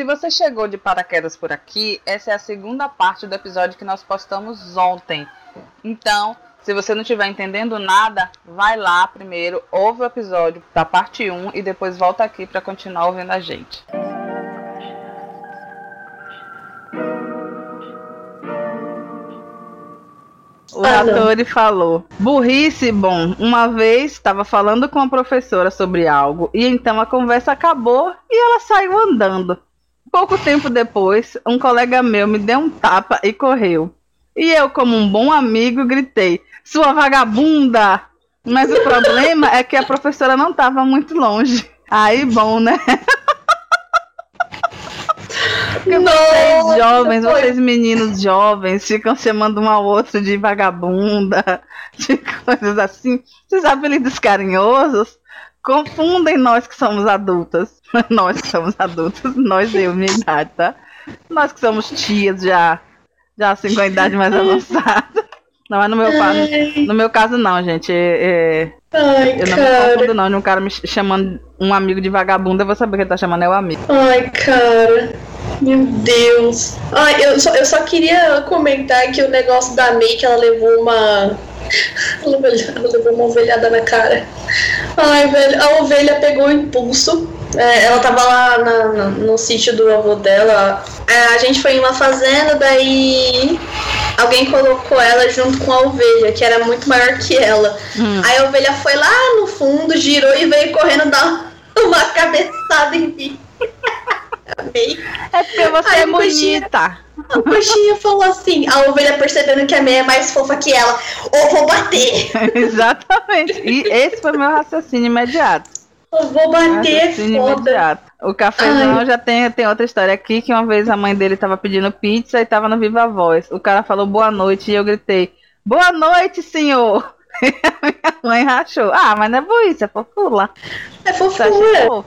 Se você chegou de paraquedas por aqui, essa é a segunda parte do episódio que nós postamos ontem. Então, se você não estiver entendendo nada, vai lá primeiro, ouve o episódio da parte 1 e depois volta aqui para continuar ouvindo a gente. O Hattori falou: burrice, bom, uma vez estava falando com a professora sobre algo e então a conversa acabou e ela saiu andando. Pouco tempo depois, um colega meu me deu um tapa e correu. E eu, como um bom amigo, gritei: sua vagabunda! Mas o problema é que a professora não estava muito longe. Aí, bom, né? Porque vocês jovens, vocês meninos jovens, ficam chamando um ao outro de vagabunda, de coisas assim. Esses apelidos carinhosos confundem nós que somos adultas. Nós eu, minha idade, tá? Nós que somos tias já assim, com a idade mais avançada. Não, mas no meu caso não, gente. Eu não me confundo, não. De um cara me chamando, um amigo de vagabunda, eu vou saber que ele tá chamando é o amigo. Ai, cara. Meu Deus. Ai, eu só queria comentar que o negócio da May, que ela levou uma... ela levou uma ovelhada na cara. Ai, velho. A ovelha pegou o impulso. Ela tava lá no sítio do avô dela. A gente foi em uma fazenda, daí alguém colocou ela junto com a ovelha, que era muito maior que ela. Aí a ovelha foi lá no fundo, girou e veio correndo dar uma cabeçada em mim. Amei. É porque você é bonita. A coxinha falou assim, a ovelha percebendo que a meia é mais fofa que ela: ou vou bater. Exatamente. E esse foi meu raciocínio imediato. Eu vou bater, foda. O cafezão já tem outra história aqui, que uma vez a mãe dele tava pedindo pizza e tava no Viva Voz. O cara falou boa noite e eu gritei: boa noite, senhor! E a minha mãe rachou. Ah, mas não é burrice, é fofura. É fofura.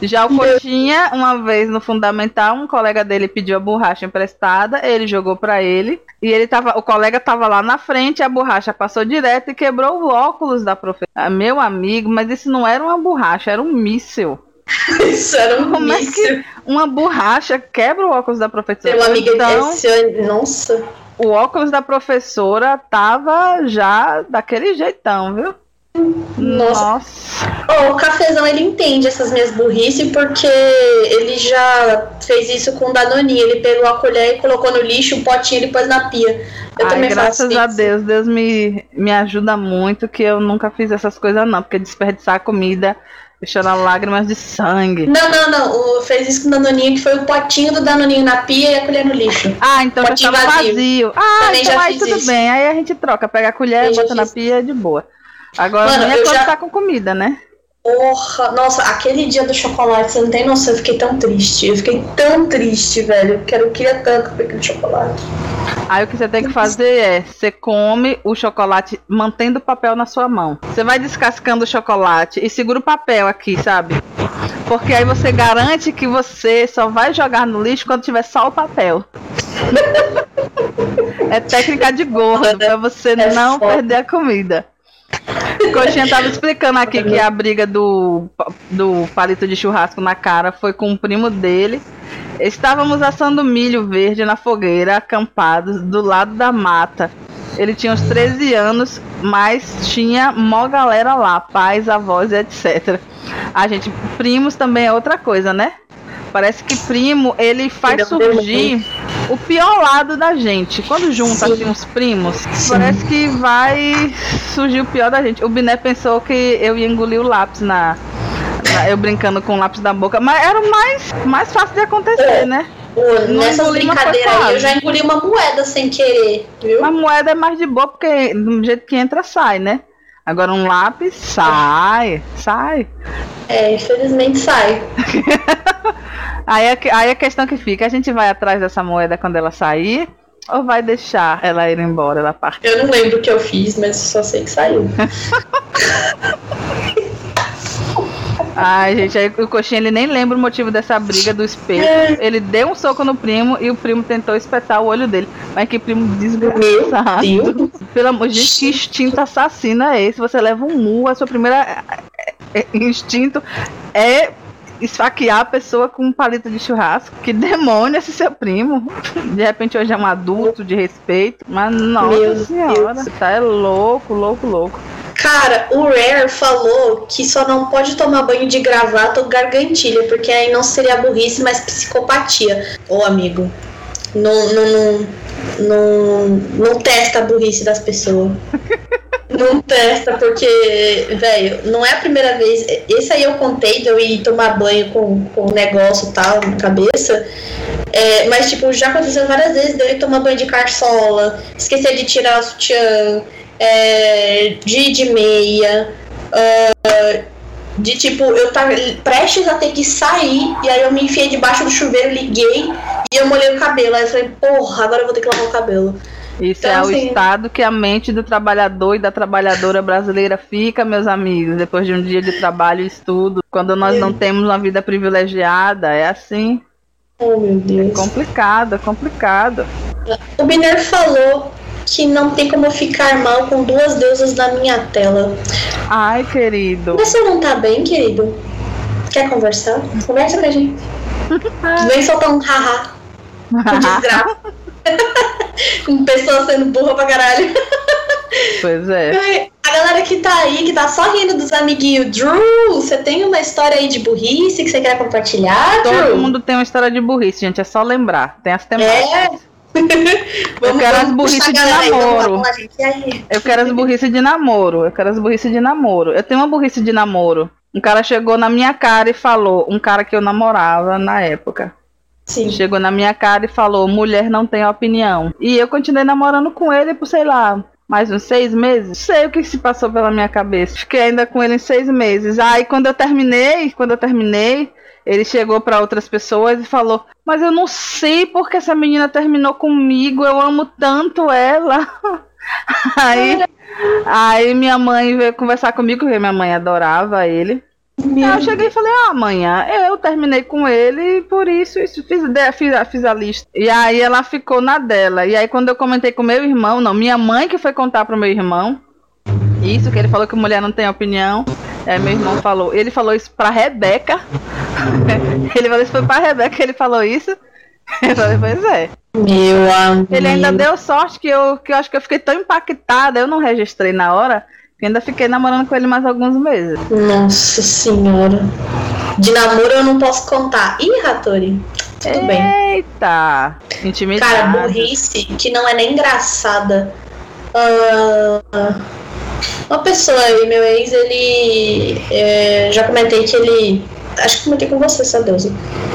Já o Coxinha, uma vez no Fundamental, um colega dele pediu a borracha emprestada, ele jogou pra ele, e o colega tava lá na frente, a borracha passou direto e quebrou o óculos da professora. Ah, meu amigo, mas isso não era uma borracha, era um míssil. Isso era um míssil. Como é que uma borracha quebra o óculos da professora? Meu amigo, então, nossa. O óculos da professora tava já daquele jeitão, viu? Nossa. Oh, o cafezão, ele entende essas minhas burrices, porque ele já fez isso com Danoninha. Ele pegou a colher e colocou no lixo, o potinho ele pôs na pia. Ai, graças a Deus, Deus me ajuda muito, que eu nunca fiz essas coisas não, porque desperdiçar a comida, chorar lágrimas de sangue. Não, fez isso com o Danoninho, que foi o potinho do Danoninho na pia e a colher no lixo. Ah, então já tava vazio. Ah, também então aí tudo bem, aí a gente troca, pega a colher, bota na pia, de boa. Agora, mano, eu já tá com comida, né? Porra, nossa, aquele dia do chocolate, você não tem noção, eu fiquei tão triste, velho. Eu queria tanto pegar o chocolate. Aí o que você tem que fazer é, você come o chocolate mantendo o papel na sua mão. Você vai descascando o chocolate e segura o papel aqui, sabe? Porque aí você garante que você só vai jogar no lixo quando tiver só o papel. É técnica de gordo, pra você não perder a comida. O Coxinha tava explicando aqui que a briga do palito de churrasco na cara foi com o primo dele. Estávamos assando milho verde na fogueira, acampados do lado da mata. Ele tinha uns 13 anos, mas tinha mó galera lá, pais, avós, etc. A gente, primos também é outra coisa, né? Parece que primo, ele faz surgir o pior lado da gente. Quando junta assim, uns primos, parece que vai surgir o pior da gente. O Biné pensou que eu ia engolir o lápis eu brincando com o lápis da boca, mas era o mais fácil de acontecer, né? Nessa brincadeira aí, eu já engoli uma moeda sem querer, viu? Uma moeda é mais de boa, porque do jeito que entra, sai, né? Agora um lápis, sai. É, infelizmente sai. Aí a questão que fica, a gente vai atrás dessa moeda quando ela sair, ou vai deixar ela ir embora, ela partir? Eu não lembro o que eu fiz, mas só sei que saiu. Ai, gente, aí o Coxinha, ele nem lembra o motivo dessa briga do espelho. Ele deu um soco no primo e o primo tentou espetar o olho dele. Mas que primo desgraçado. Meu Deus. Pelo amor de Deus, que instinto assassino é esse? Você leva um murro, a sua primeira instinto é esfaquear a pessoa com um palito de churrasco. Que demônio esse seu primo. De repente hoje é um adulto de respeito. Mas nossa meu senhora, Deus. Tá é louco, louco, louco. Cara, o Rare falou que só não pode tomar banho de gravata ou gargantilha, porque aí não seria burrice, mas psicopatia. Ô amigo, não testa a burrice das pessoas. Não testa, porque, velho, não é a primeira vez. Esse aí eu contei de eu ir tomar banho com um negócio e tal na cabeça. É, mas, tipo, já aconteceu várias vezes de eu ir tomar banho de carçola, esquecer de tirar o sutiã, de meia, de tipo, eu tava prestes a ter que sair, e aí eu me enfiei debaixo do chuveiro, liguei e eu molhei o cabelo. Aí eu falei, porra, agora eu vou ter que lavar o cabelo. Isso então, é assim, o estado que a mente do trabalhador e da trabalhadora brasileira fica, meus amigos, depois de um dia de trabalho e estudo. Quando nós não temos uma vida privilegiada, é assim. Oh, meu Deus. É complicado, é complicado. O Biner falou que não tem como ficar mal com duas deusas na minha tela. Ai, querido. Você não tá bem, querido? Quer conversar? Conversa com a gente. Vem soltar um haha. Um desgraça. Com pessoa sendo burra pra caralho. Pois é. A galera que tá aí, que tá só rindo dos amiguinhos. Drew, você tem uma história aí de burrice que você quer compartilhar, Drew? Todo mundo tem uma história de burrice, gente. É só lembrar. Tem as temáticas. Eu quero as burrices de namoro. Eu quero as burrices de namoro. Eu quero as burrices de namoro. Eu tenho uma burrice de namoro. Um cara chegou na minha cara e falou, um cara que eu namorava na época. Sim. Chegou na minha cara e falou, mulher não tem opinião. E eu continuei namorando com ele por, sei lá, mais uns 6 meses. Sei o que se passou pela minha cabeça. Fiquei ainda com ele em 6 meses. Aí quando eu terminei, ele chegou pra outras pessoas e falou, mas eu não sei porque essa menina terminou comigo, eu amo tanto ela. Aí minha mãe veio conversar comigo, porque minha mãe adorava ele. Aí eu cheguei e falei, mãe, eu terminei com ele, por isso fiz a lista. E aí ela ficou na dela. E aí quando eu comentei com meu irmão, minha mãe que foi contar pro meu irmão, isso que ele falou que mulher não tem opinião. Aí meu irmão falou, ele falou isso pra Rebeca. Ele falou isso foi pra Rebeca, ele falou isso. Eu falei, pois é. Meu amor. Ele ainda deu sorte que eu acho que eu fiquei tão impactada, eu não registrei na hora. Eu ainda fiquei namorando com ele mais alguns meses. Nossa senhora. De namoro eu não posso contar. Ih, Hattori, tudo Eita, bem. Eita, intimidade. Cara, burrice que não é nem engraçada. Uma pessoa aí, meu ex, ele... já comentei que ele... Acho que comentei com você, essa deusa.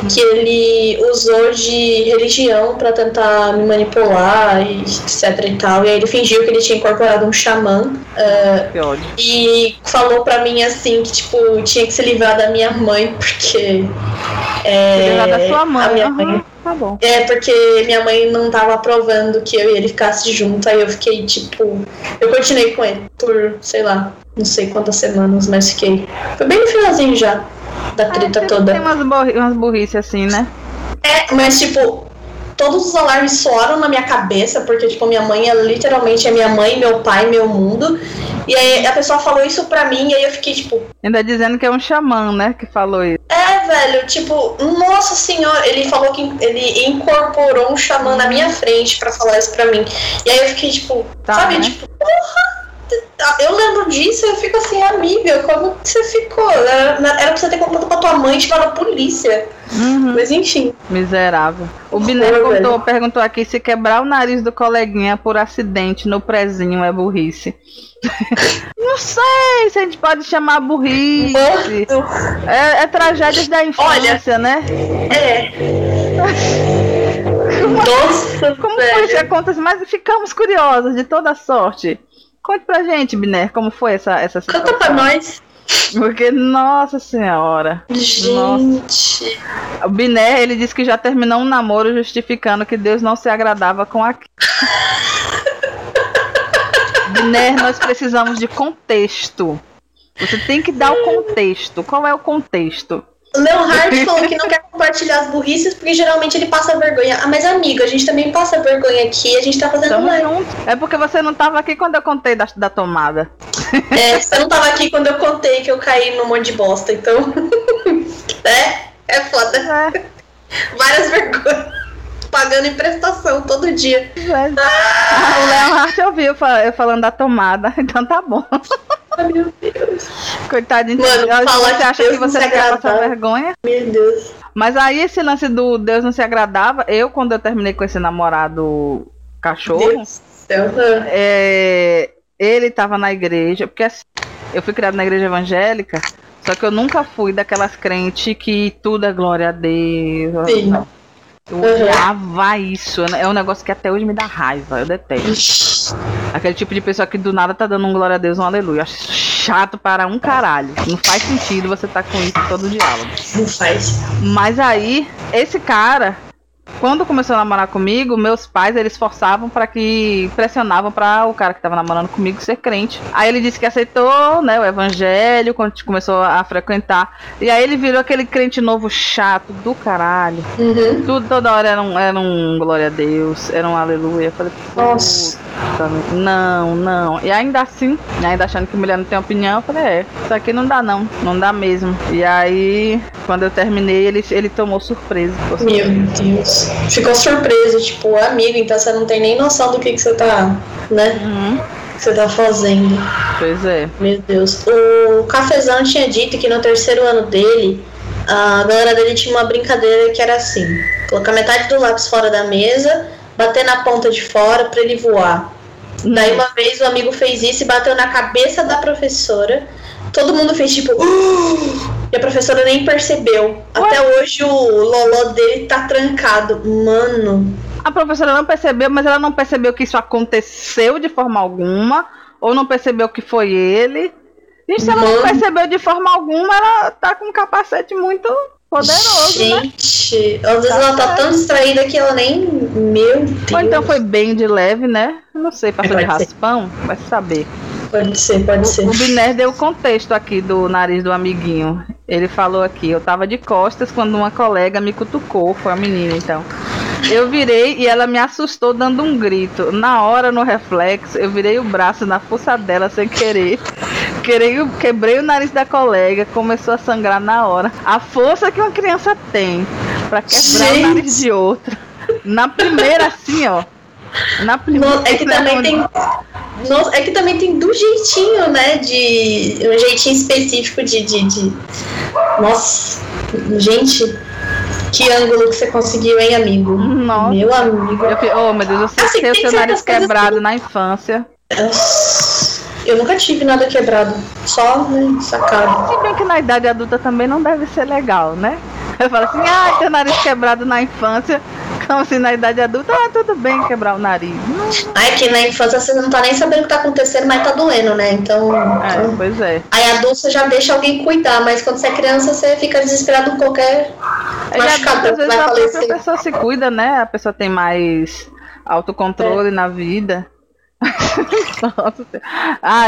Que ele usou de religião pra tentar me manipular, e etc e tal. E aí ele fingiu que ele tinha incorporado um xamã. Que ódio. E falou pra mim assim, que tipo, tinha que se livrar da minha mãe, porque... Se livrar da sua mãe, a minha mãe. Tá bom. Porque minha mãe não tava aprovando que eu e ele ficasse junto. Aí eu fiquei, tipo... Eu continuei com ele por, sei lá, não sei quantas semanas, mas fiquei... Foi bem no finalzinho já. Da treta toda. Tem umas burrice assim, né? Mas tipo, todos os alarmes soaram na minha cabeça, porque tipo, minha mãe, ela literalmente é minha mãe, meu pai, meu mundo. E aí a pessoa falou isso pra mim, e aí eu fiquei tipo... Ainda dizendo que é um xamã, né, que falou isso. Velho, tipo, nossa senhora, ele falou que ele incorporou um xamã na minha frente pra falar isso pra mim. E aí eu fiquei tipo, tá, sabe, né? Tipo, porra! Eu lembro disso, eu fico assim, amiga, como que você ficou? Era pra você ter contado pra tua mãe e chamar a polícia. Mas enfim. Miserável. O Biner perguntou aqui se quebrar o nariz do coleguinha por acidente no prezinho é burrice. Não sei se a gente pode chamar burrice. É tragédias da infância, olha, né? Como foi isso que acontece? Mas ficamos curiosos de toda sorte. Conte pra gente, Biner, como foi essa situação. Conta pra nós. Porque, nossa senhora. Gente. Nossa. O Biner, ele disse que já terminou um namoro justificando que Deus não se agradava com aquilo. Biner, nós precisamos de contexto. Você tem que dar o contexto. Qual é o contexto? Leonhard falou que não quer compartilhar as burrices porque geralmente ele passa vergonha. Mas amigo, a gente também passa vergonha aqui. A gente tá fazendo live. É porque você não tava aqui quando eu contei da tomada. Você não tava aqui quando eu contei que eu caí num monte de bosta, então... né? É foda. É. Várias vergonhas. Pagando em prestação todo dia. Ah! O Léo Hart ouviu eu falando da tomada. Então tá bom. Ai, meu Deus. Coitadinho. Mano, você acha que você quer passar vergonha? Meu Deus. Mas aí esse lance do Deus não se agradava. Eu, quando eu terminei com esse namorado cachorro, Deus. Ele tava na igreja. Porque assim, eu fui criada na igreja evangélica. Só que eu nunca fui daquelas crentes que tudo é glória a Deus. Sim. Eu odiava isso. É um negócio que até hoje me dá raiva. Eu detesto. Aquele tipo de pessoa que do nada tá dando um glória a Deus, um aleluia. Eu acho isso chato para um caralho. Não faz sentido você tá com isso em todo o diálogo. Não faz. Mas aí, esse cara, quando começou a namorar comigo, meus pais, eles forçavam para que... pressionavam para o cara que tava namorando comigo ser crente. Aí ele disse que aceitou, né, o evangelho, quando a gente começou a frequentar. E aí ele virou aquele crente novo chato do caralho. Uhum. Tudo, toda hora era um glória a Deus, era um aleluia. Eu falei, nossa. Não. E ainda assim, ainda achando que mulher não tem opinião, eu falei, isso aqui não dá mesmo. E aí, quando eu terminei, ele tomou surpresa. Meu Deus. Ficou surpreso, tipo, amigo, então você não tem nem noção do que você tá, né? Que você tá fazendo. Pois é. Meu Deus. O Cafezão tinha dito que no terceiro ano dele, a galera dele tinha uma brincadeira que era assim: colocar metade do lápis fora da mesa, bater na ponta de fora pra ele voar. Daí uma vez o amigo fez isso e bateu na cabeça da professora. Todo mundo fez tipo... E a professora nem percebeu. Ué? Até hoje o loló dele tá trancado. Mano... A professora não percebeu, mas ela não percebeu que isso aconteceu de forma alguma. Ou não percebeu que foi ele. E se ela não percebeu de forma alguma, ela tá com um capacete muito poderoso, gente, né? Às vezes ela tá tão distraída que ela nem... Meu Deus. Ou então foi bem de leve, né? Não sei, passou de raspão? Vai saber. Pode ser. O Biner deu o contexto aqui do nariz do amiguinho. Ele falou aqui, eu tava de costas quando uma colega me cutucou, foi a menina então. Eu virei e ela me assustou dando um grito. Na hora, no reflexo, eu virei o braço na força dela sem querer. Quebrei o nariz da colega, começou a sangrar na hora. A força que uma criança tem pra quebrar o nariz de outra. Na primeira, assim, ó. É que também tem do jeitinho, né? De um jeitinho específico de... Nossa, gente, que ângulo que você conseguiu, hein, amigo? Nossa. Meu amigo. Meu Deus, eu sei que o seu nariz quebrado na infância. Eu nunca tive nada quebrado, só sacado. Se bem que na idade adulta também não deve ser legal, né? Eu falo assim, teu nariz quebrado na infância. Então, assim, na idade adulta, tudo bem quebrar o nariz. Aí que na infância você não tá nem sabendo o que tá acontecendo, mas tá doendo, né? Então... pois é. Aí adulto você já deixa alguém cuidar, mas quando você é criança, você fica desesperado com qualquer machucado. Às vezes a pessoa se cuida, né? A pessoa tem mais autocontrole na vida.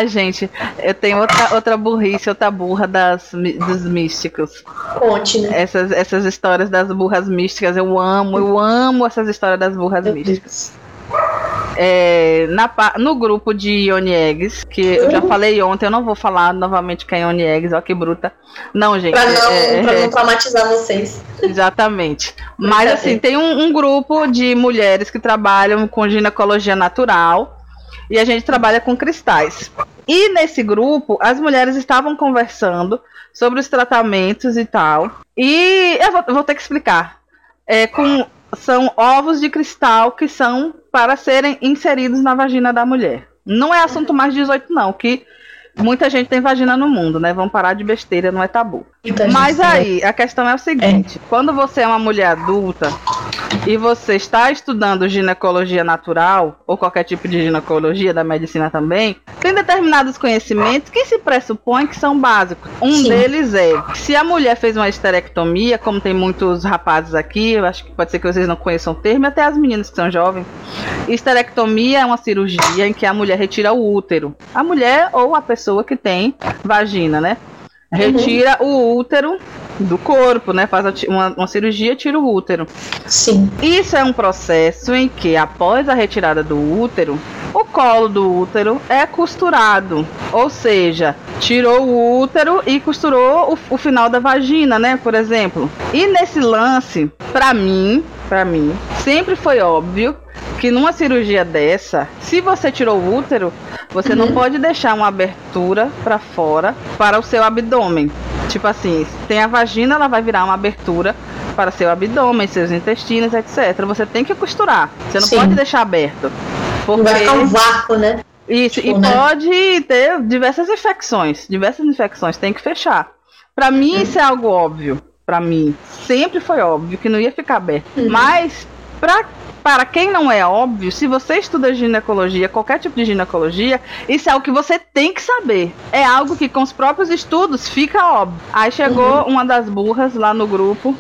Gente, eu tenho outra burra dos místicos. Conte, né? Essas histórias das burras místicas, eu amo essas histórias das burras místicas. No grupo de Ione Eggs, que eu já falei ontem, eu não vou falar novamente que é Ione Eggs, ó que bruta. Não, gente. Pra não traumatizar vocês. Exatamente. Mas assim, tem um grupo de mulheres que trabalham com ginecologia natural. E a gente trabalha com cristais. E nesse grupo, as mulheres estavam conversando sobre os tratamentos e tal. E eu vou ter que explicar. São ovos de cristal que são para serem inseridos na vagina da mulher. Não é assunto mais 18, não, que muita gente tem vagina no mundo, né? Vamos parar de besteira, não é tabu. Então, mas aí, a questão é o seguinte. Quando você é uma mulher adulta e você está estudando ginecologia natural, ou qualquer tipo de ginecologia, da medicina também, tem determinados conhecimentos que se pressupõe que são básicos. Sim. Deles é, se a mulher fez uma esterectomia, como tem muitos rapazes aqui, eu acho que pode ser que vocês não conheçam o termo, até as meninas que são jovens. Esterectomia é uma cirurgia em que a mulher retira o útero. A mulher ou a pessoa que tem vagina, né? Retira o útero do corpo, né? Faz uma cirurgia, tira o útero. Sim. Isso é um processo em que, após a retirada do útero, o colo do útero é costurado, ou seja, tirou o útero e costurou o final da vagina, né? Por exemplo. E nesse lance, pra mim, sempre foi óbvio que numa cirurgia dessa, se você tirou o útero, você não pode deixar uma abertura para fora para o seu abdômen. Tipo assim, tem a vagina, ela vai virar uma abertura para seu abdômen, seus intestinos, etc. Você tem que costurar. Você não pode deixar aberto. Porque... vai ficar um vácuo, né? Isso, tipo, e né? Pode ter diversas infecções, tem que fechar. Pra mim isso é algo óbvio. Pra mim sempre foi óbvio que não ia ficar aberto. Mas para quem não é óbvio, se você estuda ginecologia, qualquer tipo de ginecologia, isso é algo que você tem que saber. É algo que com os próprios estudos fica óbvio. Aí chegou uma das burras lá no grupo,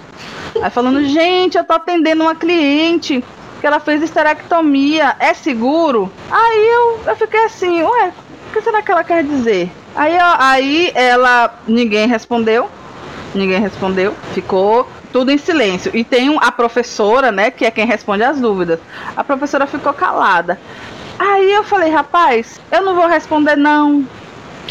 aí falando, gente, eu tô atendendo uma cliente que ela fez esterectomia, é seguro? Aí eu fiquei assim, ué, o que será que ela quer dizer? Aí ela, ninguém respondeu, ficou tudo em silêncio. E tem a professora, né, que é quem responde as dúvidas. A professora ficou calada. Aí eu falei, rapaz, eu não vou responder não.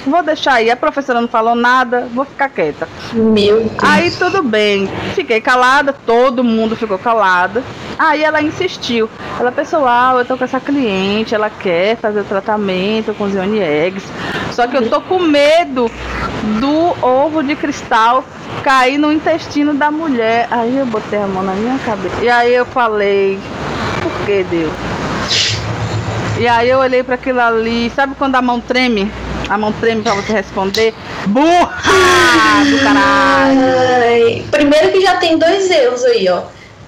Vou deixar aí, a professora não falou nada, vou ficar quieta. Meu Deus. Aí tudo bem, fiquei calada, todo mundo ficou calado. Aí ela insistiu, ela, pessoal, eu tô com essa cliente, ela quer fazer o tratamento com Zione Eggs, só que eu tô com medo do ovo de cristal cair no intestino da mulher. Aí eu botei a mão na minha cabeça e aí eu falei, por que, Deus? E aí eu olhei pra aquilo ali, sabe quando a mão treme? A mão treme pra você responder. Burra do caralho. Ai, primeiro que já tem 2 erros aí, ó.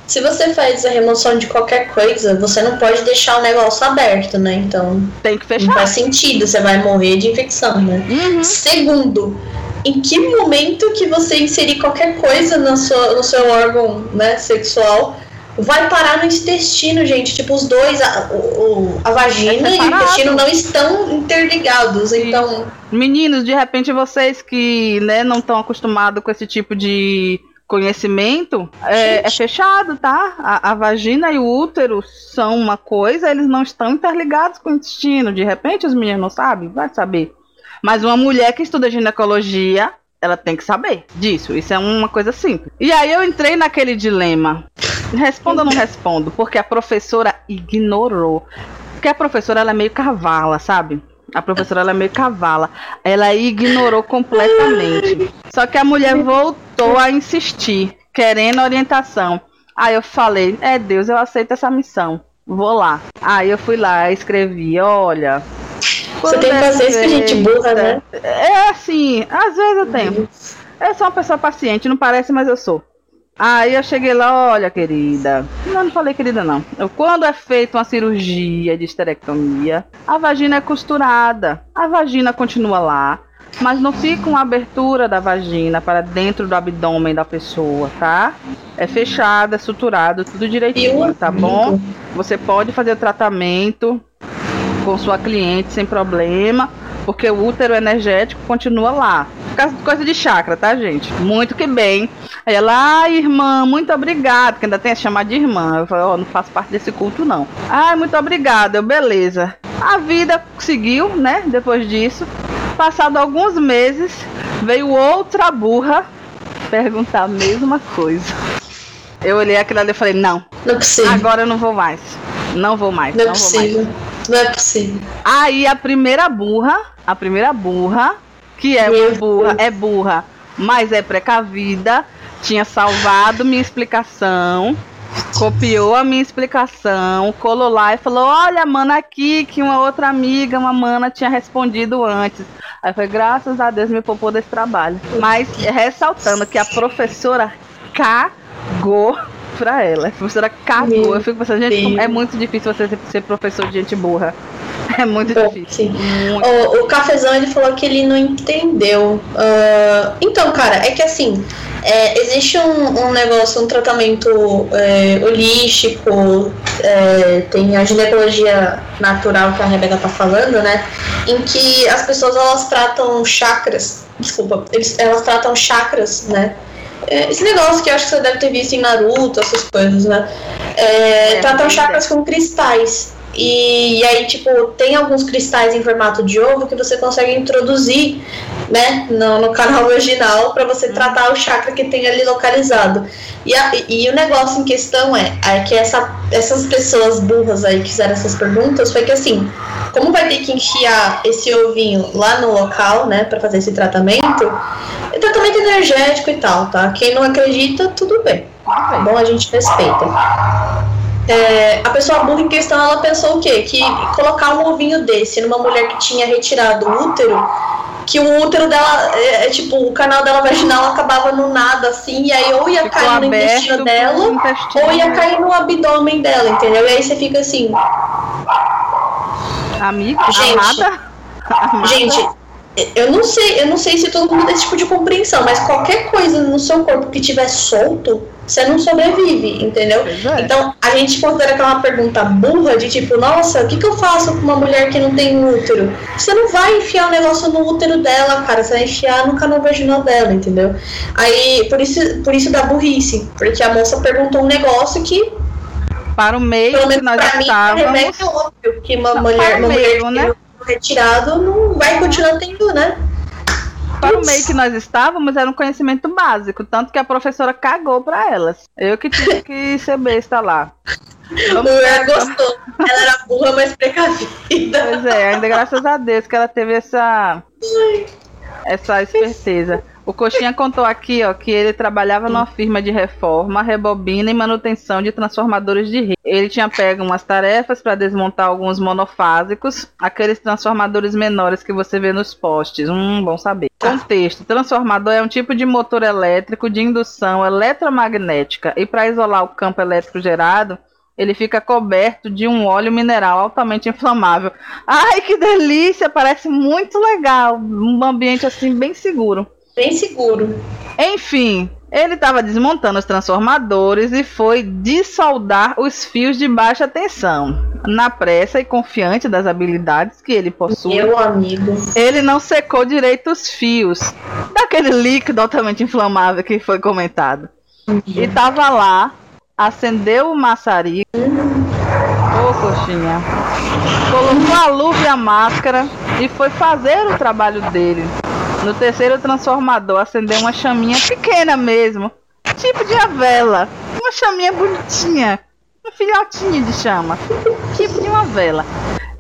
Se você faz a remoção de qualquer coisa, você não pode deixar o negócio aberto, né? Então tem que fechar. Não faz sentido, você vai morrer de infecção, né? Segundo, em que momento que você inserir qualquer coisa no seu órgão, né, sexual, vai parar no intestino, gente. Tipo, os dois, a vagina e o intestino não estão interligados. Então, meninos, de repente vocês que, né, não estão acostumados com esse tipo de conhecimento, é fechado, tá? A vagina e o útero são uma coisa, eles não estão interligados com o intestino. De repente os meninos não sabem, vai saber. Mas uma mulher que estuda ginecologia, ela tem que saber disso. Isso é uma coisa simples. E aí eu entrei naquele dilema. Respondo ou não respondo? Porque a professora ignorou. Porque a professora, ela é meio cavala, sabe? Ela ignorou completamente. Só que a mulher voltou a insistir, querendo orientação. Aí eu falei, Deus, eu aceito essa missão. Vou lá. Aí eu fui lá, escrevi, olha... Você tem paciência que a gente burra, né? É assim, às vezes eu tenho. Eu sou uma pessoa paciente, não parece, mas eu sou. Aí eu cheguei lá, olha, querida. Não falei querida, não. Quando é feita uma cirurgia de esterectomia, a vagina é costurada. A vagina continua lá, mas não fica uma abertura da vagina para dentro do abdômen da pessoa, tá? É fechada, é suturado, tudo direitinho, tá bom? Você pode fazer o tratamento com sua cliente sem problema, porque o útero energético continua lá. Coisa de chakra, tá, gente? Muito que bem. Aí ela, irmã, muito obrigada, porque ainda tem a chamar de irmã. Eu falei, não faço parte desse culto, não. Muito obrigada, beleza. A vida seguiu, né, depois disso. Passado alguns meses, veio outra burra perguntar a mesma coisa. Eu olhei aquilo ali e falei, não possível. Agora eu não vou mais. Não é possível. Aí a primeira burra, que é uma burra, é burra, mas é precavida, tinha salvado minha explicação, copiou a minha explicação, colou lá e falou, olha, mana, aqui, que uma outra amiga, uma mana, tinha respondido antes. Aí foi, graças a Deus, me poupou desse trabalho. Mas ressaltando que a professora cagou pra ela. A professora cagou. Eu fico pensando, gente, é muito difícil você ser professor de gente burra. É muito difícil. O Cafezão, ele falou que ele não entendeu. Então, cara, é que assim, existe um negócio, um tratamento holístico, tem a ginecologia natural que a Rebeca tá falando, né? Em que as pessoas, elas tratam chakras, né? Esse negócio que eu acho que você deve ter visto em Naruto, essas coisas, né? Tratam chakras com cristais. E aí, tipo, tem alguns cristais em formato de ovo que você consegue introduzir, né, no canal vaginal pra você tratar o chakra que tem ali localizado. E o negócio em questão é que essas pessoas burras aí que fizeram essas perguntas foi que, assim, como vai ter que enfiar esse ovinho lá no local, né, pra fazer esse tratamento energético e tal, tá? Quem não acredita, tudo bem. Tá bom? A gente respeita. A pessoa burra em questão, ela pensou o quê? Que colocar um ovinho desse numa mulher que tinha retirado o útero, que o útero dela, tipo, o canal dela vaginal acabava no nada, assim, e aí ou ia cair no intestino dela, ou ia cair no abdômen dela, entendeu? E aí você fica assim... Amiga? Amada? Gente, eu não sei se todo mundo tem esse tipo de compreensão, mas qualquer coisa no seu corpo que tiver solto, você não sobrevive, entendeu? É. Então, a gente considera que é uma pergunta burra de tipo, nossa, o que eu faço com uma mulher que não tem útero? Você não vai enfiar o negócio no útero dela, cara, você vai enfiar no canal vaginal dela, entendeu? Aí, por isso dá burrice, porque a moça perguntou um negócio que... Para o meio pelo menos que nós pra estávamos... Mim, é óbvio que uma mulher retirado não vai continuar tendo, né? Para o meio que nós estávamos era um conhecimento básico, tanto que a professora cagou para elas. Eu que tive que ser besta lá. Ela gostou. Ela era burra, mas precavida. Pois é, ainda graças a Deus que ela teve essa esperteza. O Coxinha contou aqui, ó, que ele trabalhava numa firma de reforma, rebobina e manutenção de transformadores de rede. Ele tinha pego umas tarefas para desmontar alguns monofásicos, aqueles transformadores menores que você vê nos postes. Bom saber. Contexto. Transformador é um tipo de motor elétrico de indução eletromagnética e para isolar o campo elétrico gerado, ele fica coberto de um óleo mineral altamente inflamável. Ai, que delícia! Parece muito legal. Um ambiente assim bem seguro. Bem seguro. Enfim, ele estava desmontando os transformadores e foi dessoldar os fios de baixa tensão. Na pressa e confiante das habilidades que ele possui, meu amigo, ele não secou direito os fios daquele líquido altamente inflamável que foi comentado. E estava lá, acendeu o maçarico. Coxinha, colocou a luva e a máscara e foi fazer o trabalho dele. No terceiro transformador acendeu uma chaminha pequena mesmo, tipo de a vela, uma chaminha bonitinha, um filhotinho de chama, tipo de uma vela,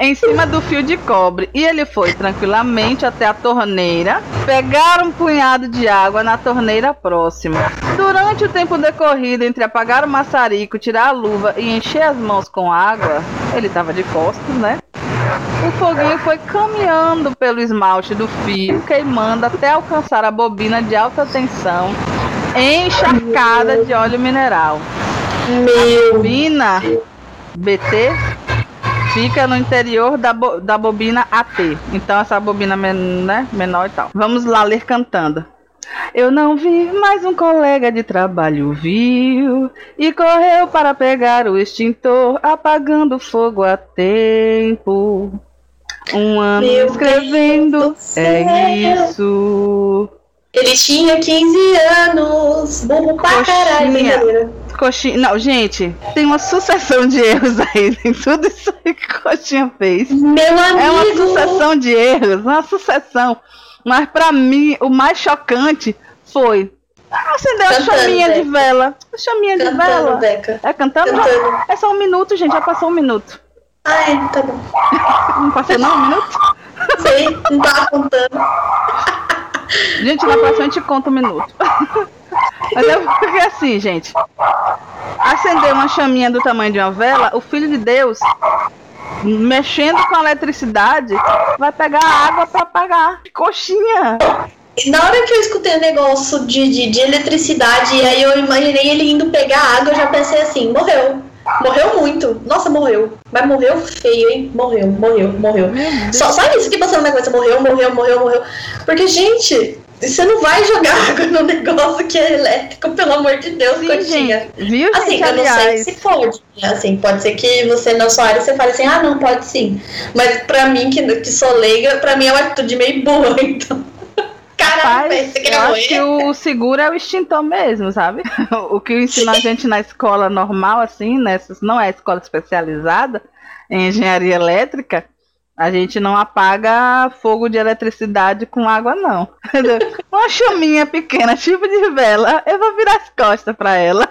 em cima do fio de cobre. E ele foi tranquilamente até a torneira, pegar um punhado de água na torneira próxima. Durante o tempo decorrido entre apagar o maçarico, tirar a luva e encher as mãos com água, ele estava de costas, né? O foguinho foi caminhando pelo esmalte do fio, queimando até alcançar a bobina de alta tensão, encharcada de óleo mineral. A bobina BT fica no interior da bobina AT. Então essa bobina menor e tal. Vamos lá ler cantando. Eu não vi, mas um colega de trabalho viu e correu para pegar o extintor, apagando o fogo a tempo. Um ano meu escrevendo, é isso. Ele tinha 15 anos, burro pra caralho, brincadeira. Coxinha, não, gente, tem uma sucessão de erros aí, tem tudo isso aí que Coxinha fez. Meu amigo! É uma sucessão de erros, uma sucessão. Mas pra mim, o mais chocante foi... acendeu cantando, a chaminha Beca. De vela. A chaminha cantando, de vela. Beca. É cantando? Já, é só um minuto, gente. Já passou um minuto. Ai, tá bom. Não passou não um minuto? Sei, não tava contando. Gente, na próxima a gente conta um minuto. Mas eu fiquei assim, gente. Acendeu uma chaminha do tamanho de uma vela, o Filho de Deus... mexendo com a eletricidade, vai pegar a água pra apagar. Coxinha! Na hora que eu escutei o negócio de eletricidade, e aí eu imaginei ele indo pegar a água, eu já pensei assim, morreu. Morreu muito. Nossa, morreu. Mas morreu feio, hein? Morreu. Sabe isso que passou na coisa? Morreu. Porque, gente... você não vai jogar água no negócio que é elétrico, pelo amor de Deus, sim, Coxinha. Gente, viu, assim, gente, eu não sei se pode. Assim, pode ser que você, na sua área, você fale assim, ah, não, pode sim. Mas pra mim, que sou leiga, pra mim é uma atitude meio boa, então. Caramba, você queria morrer. Acho que o seguro é o extintor mesmo, sabe? O que ensina a gente na escola normal, assim, nessas, não é escola especializada em engenharia elétrica, a gente não apaga fogo de eletricidade com água, não. Uma chaminha pequena, tipo de vela, eu vou virar as costas pra ela.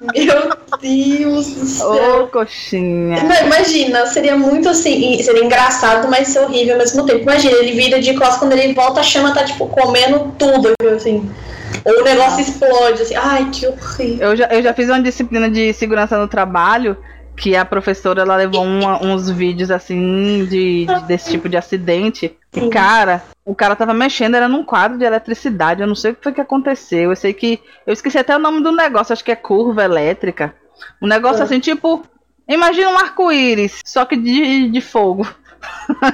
Meu Deus do céu. Ô, coxinha. Não, imagina, seria muito assim, seria engraçado, mas seria horrível ao mesmo tempo. Imagina, ele vira de costas, quando ele volta, a chama tá, tipo, comendo tudo, assim. Ou o negócio explode, assim. Ai, que horrível. Eu já fiz uma disciplina de segurança no trabalho, que a professora, ela levou uns vídeos, assim, desse tipo de acidente. E, cara, o cara tava mexendo, era num quadro de eletricidade, eu não sei o que foi que aconteceu. Eu sei que... eu esqueci até o nome do negócio, acho que é curva elétrica. Um negócio assim, tipo... imagina um arco-íris, só que de fogo.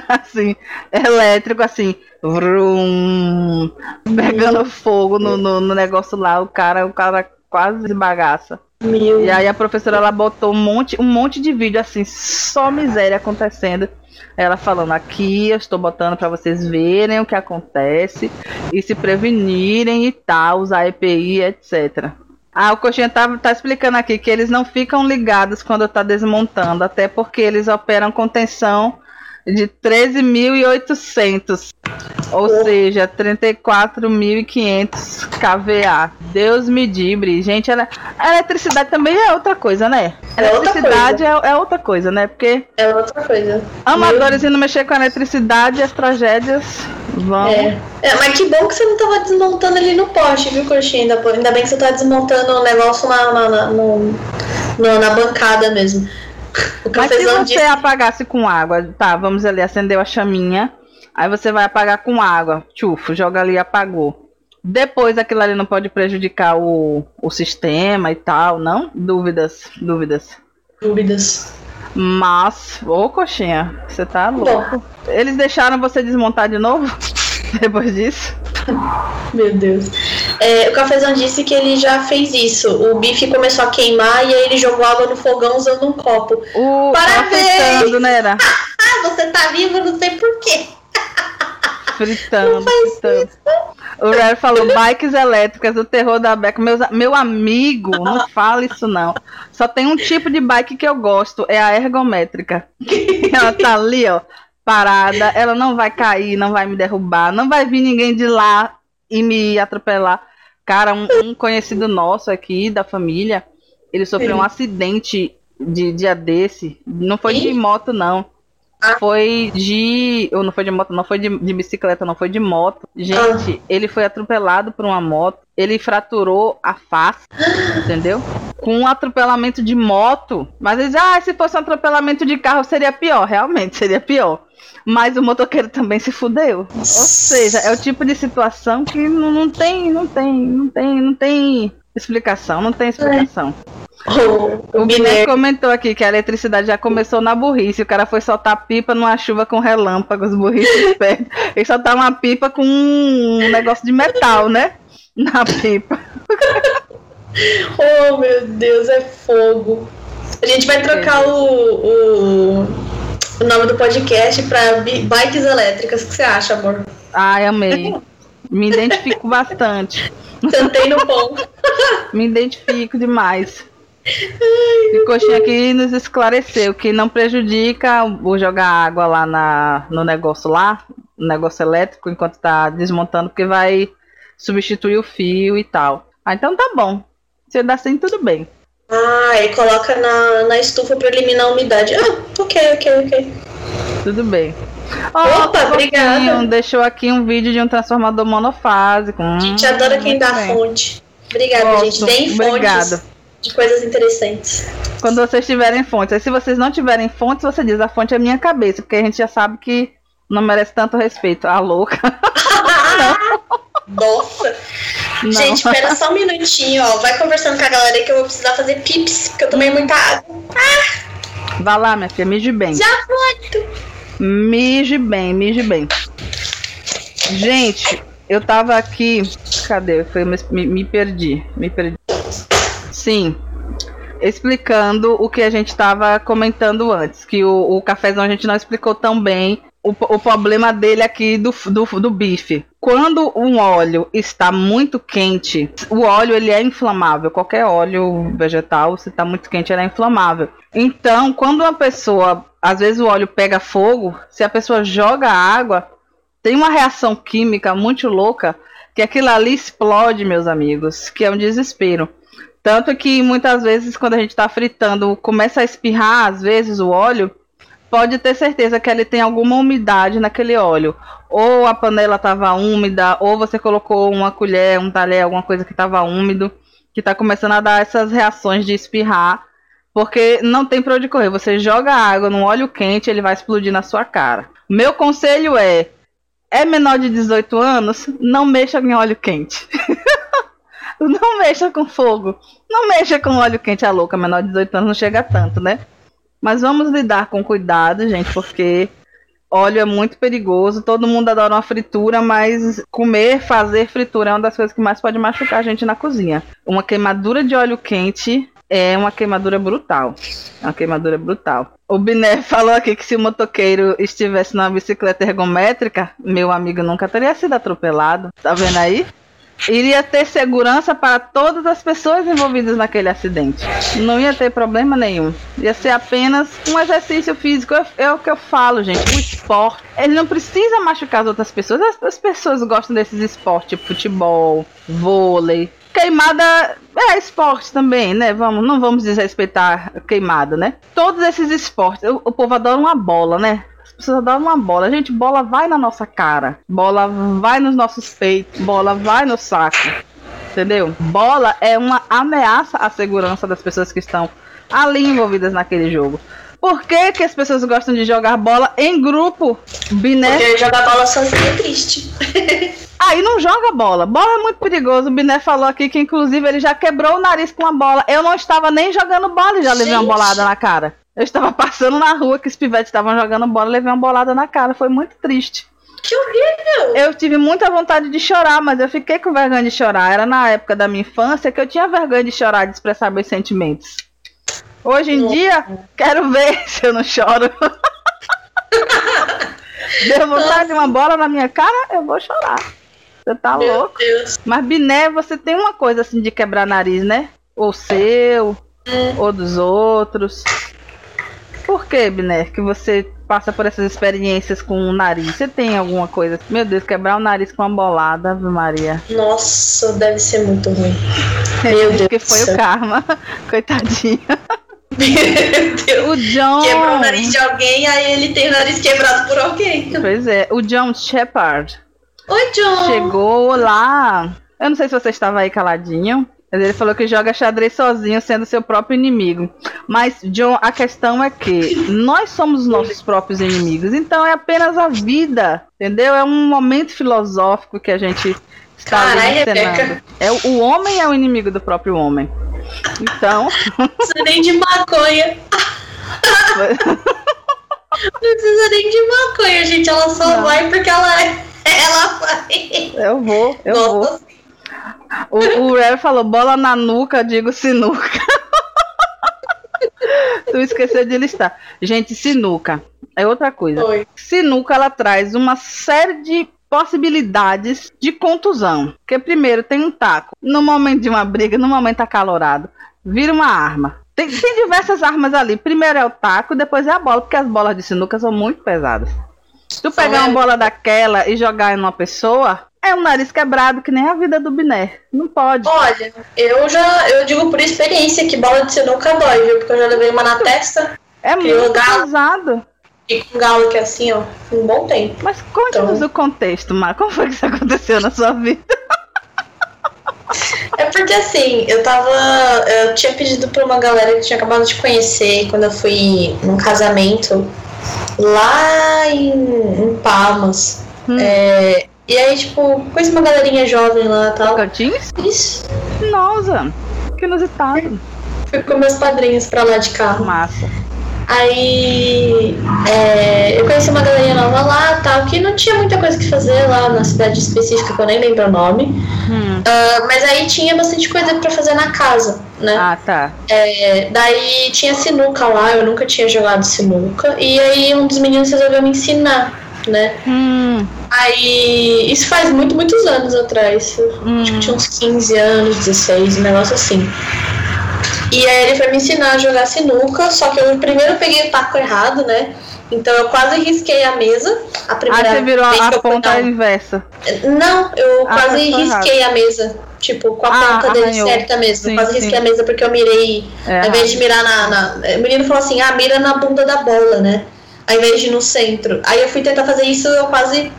Assim, elétrico, assim... vrum, pegando fogo no negócio lá, o cara quase bagaça. E aí a professora, ela botou um monte de vídeo assim, só miséria acontecendo. Ela falando, aqui eu estou botando para vocês verem o que acontece e se prevenirem e tal, usar EPI, etc. Ah, o coxinha tá explicando aqui que eles não ficam ligados quando tá desmontando, até porque eles operam com tensão de 13.800, ou seja, 34.500 kVA. Deus me dibre, gente. A eletricidade também é outra coisa, né? É outra coisa, né? Porque é outra coisa. Amadores indo mexer com a eletricidade, as tragédias vão. Mas que bom que você não tava desmontando ali no poste, viu, coxinha? Ainda bem que você tá desmontando o negócio na bancada mesmo. Mas se você apagasse com água, tá, vamos ali, acendeu a chaminha, aí você vai apagar com água, tchufo, joga ali e apagou. Depois aquilo ali não pode prejudicar o sistema e tal, não? Dúvidas. Mas, ô coxinha, você tá louco. Bom. Eles deixaram você desmontar de novo? Depois disso? Meu Deus. O Cafezão disse que ele já fez isso. O bife começou a queimar e aí ele jogou água no fogão usando um copo. Parabéns! Fritando, né, era? Você tá vivo, não sei porquê. Fritando. O Rare falou, bikes elétricas, o terror da Beca. Meu amigo, não fala isso não. Só tem um tipo de bike que eu gosto, é a ergométrica. Ela tá ali, ó, parada, ela não vai cair, não vai me derrubar, não vai vir ninguém de lá e me atropelar. Cara, um conhecido nosso aqui da família, ele sofreu um acidente de dia desse. Não foi de moto, não. Foi de bicicleta, não foi de moto. Gente, ele foi atropelado por uma moto, ele fraturou a face, entendeu? Com um atropelamento de moto. Mas eles, se fosse um atropelamento de carro seria pior, realmente seria pior. Mas o motoqueiro também se fudeu. Ou seja, é o tipo de situação que não tem explicação, não tem explicação. O Guilherme comentou aqui que a eletricidade já começou na burrice. O cara foi soltar pipa numa chuva com relâmpagos, burrice esperto. Ele soltar uma pipa com um negócio de metal, né? Na pipa. Oh, meu Deus, é fogo. A gente vai trocar o nome do podcast para Bikes Elétricas. O que você acha, amor? Ai, amei. Me identifico bastante. Sentei no ponto. Me identifico demais. E o coxinha aqui nos esclareceu que não prejudica o jogar água lá no negócio elétrico, enquanto tá desmontando, porque vai substituir o fio e tal. Ah, então tá bom. Se dá assim, tudo bem. Ah, e coloca na estufa para eliminar a umidade. Ah, ok. Tudo bem. Opa, obrigada. Deixou aqui um vídeo de um transformador monofásico. A gente adora quem dá fonte. Obrigada, gente. Tem fontes de coisas interessantes. Quando vocês tiverem fontes. Aí, se vocês não tiverem fontes, você diz, a fonte é minha cabeça, porque a gente já sabe que não merece tanto respeito. Ah, louca. Nossa. Não. Gente, espera só um minutinho, ó. Vai conversando com a galera que eu vou precisar fazer pips, porque eu tomei muita água. Ah! Vai lá, minha filha, mije bem. Já volto. Mije bem. Gente, eu tava aqui... cadê? Me perdi. Sim. Explicando o que a gente tava comentando antes, que o cafezão a gente não explicou tão bem o problema dele aqui do bife. Quando um óleo está muito quente, o óleo ele é inflamável. Qualquer óleo vegetal, se está muito quente, ele é inflamável. Então, quando uma pessoa, às vezes o óleo pega fogo, se a pessoa joga água, tem uma reação química muito louca, que aquilo ali explode, meus amigos, que é um desespero. Tanto que muitas vezes quando a gente está fritando, começa a espirrar, às vezes, o óleo, pode ter certeza que ele tem alguma umidade naquele óleo. Ou a panela estava úmida, ou você colocou uma colher, um talher, alguma coisa que estava úmido, que está começando a dar essas reações de espirrar, porque não tem para onde correr. Você joga água num óleo quente, ele vai explodir na sua cara. Meu conselho é menor de 18 anos, não mexa em óleo quente. Não mexa com fogo. Não mexa com óleo quente, a louca. Menor de 18 anos não chega tanto, né? Mas vamos lidar com cuidado, gente, porque óleo é muito perigoso. Todo mundo adora uma fritura, mas fazer fritura é uma das coisas que mais pode machucar a gente na cozinha. Uma queimadura de óleo quente é uma queimadura brutal. É uma queimadura brutal. O Biné falou aqui que se o motoqueiro estivesse numa bicicleta ergométrica, meu amigo nunca teria sido atropelado. Tá vendo aí? Iria ter segurança para todas as pessoas envolvidas naquele acidente. Não ia ter problema nenhum. Ia ser apenas um exercício físico. É o que eu falo, gente. O esporte, ele não precisa machucar as outras pessoas. As pessoas gostam desses esportes, tipo futebol, vôlei. Queimada é esporte também, né? Não vamos desrespeitar queimada, né? Todos esses esportes. O povo adora uma bola, né? Precisa dar uma bola. Gente, bola vai na nossa cara. Bola vai nos nossos peitos. Bola vai no saco. Entendeu? Bola é uma ameaça à segurança das pessoas que estão ali envolvidas naquele jogo. Por que as pessoas gostam de jogar bola em grupo? Biné? Porque jogar bola sozinho é triste. Aí não joga bola. Bola é muito perigoso. O Biné falou aqui que, inclusive, ele já quebrou o nariz com uma bola. Eu não estava nem jogando bola e já levei uma bolada na cara. Eu estava passando na rua que os pivetes estavam jogando bola, levei uma bolada na cara. Foi muito triste. Que horrível! Eu tive muita vontade de chorar, mas eu fiquei com vergonha de chorar. Era na época da minha infância que eu tinha vergonha de chorar, de expressar meus sentimentos. Hoje em dia, quero ver se eu não choro. Deu vontade de uma bola na minha cara, eu vou chorar. Você tá Meu louco? Deus. Mas, Biné, você tem uma coisa assim de quebrar nariz, né? Ou seu, ou dos outros... Por que, Biné, que você passa por essas experiências com o nariz? Você tem alguma coisa? Meu Deus, quebrar o nariz com uma bolada, Ave Maria. Nossa, deve ser muito ruim. Meu Deus. Porque foi o karma. Coitadinha. Meu Deus. O John... Quebrou o nariz de alguém, aí ele tem o nariz quebrado por alguém. Pois é, o John Shepard. Oi, John. Chegou lá. Eu não sei se você estava aí caladinho. Ele falou que joga xadrez sozinho, sendo seu próprio inimigo. Mas, John, a questão é que nós somos nossos próprios inimigos. Então é apenas a vida, entendeu? É um momento filosófico que a gente está encenando. O homem é o inimigo do próprio homem. Então... Não precisa nem de maconha. Não precisa nem de maconha, gente. Ela só vai porque ela vai. Eu vou. O Rare falou, bola na nuca, digo sinuca. Tu esqueceu de listar. Gente, sinuca é outra coisa. Oi. Sinuca, ela traz uma série de possibilidades de contusão. Porque primeiro tem um taco. No momento de uma briga, no momento acalorado, vira uma arma. Tem diversas armas ali. Primeiro é o taco, depois é a bola. Porque as bolas de sinuca são muito pesadas. Se tu pegar uma bola daquela e jogar em uma pessoa... É um nariz quebrado, que nem a vida do Biné. Não pode. Olha, eu digo por experiência que bola de sinuca dói, viu? Porque eu já levei uma na testa. É muito pesado. E com galo que é assim, ó, um bom tempo. Mas conte-nos o contexto, Mar. Como foi que isso aconteceu na sua vida? É porque assim, eu tinha pedido pra uma galera que tinha acabado de conhecer quando eu fui num casamento lá em Palmas. E aí, tipo, conheci uma galerinha jovem lá e tal. Cantins? Isso. Nossa, que inusitado. Fui com meus padrinhos pra lá de carro. Massa. Aí eu conheci uma galerinha nova lá e tal, que não tinha muita coisa que fazer lá na cidade específica, que eu nem lembro o nome. Mas aí tinha bastante coisa pra fazer na casa, né? Ah, tá. Daí tinha sinuca lá, eu nunca tinha jogado sinuca. E aí um dos meninos resolveu me ensinar. né? Aí, isso faz muitos anos atrás. Acho que tinha uns 15 anos, 16, um negócio assim. E aí ele foi me ensinar a jogar sinuca, só que eu primeiro peguei o taco errado, né? Então eu quase risquei a mesa. A primeira você virou vez a ponta inversa. Não, eu quase risquei errado. A mesa. Tipo, com a ponta dele certa mesmo. Sim, quase risquei a mesa porque eu mirei. Ao invés de mirar na. O menino falou assim: mira na bunda da bola, né? Ao invés de no centro. Aí eu fui tentar fazer isso e eu quase.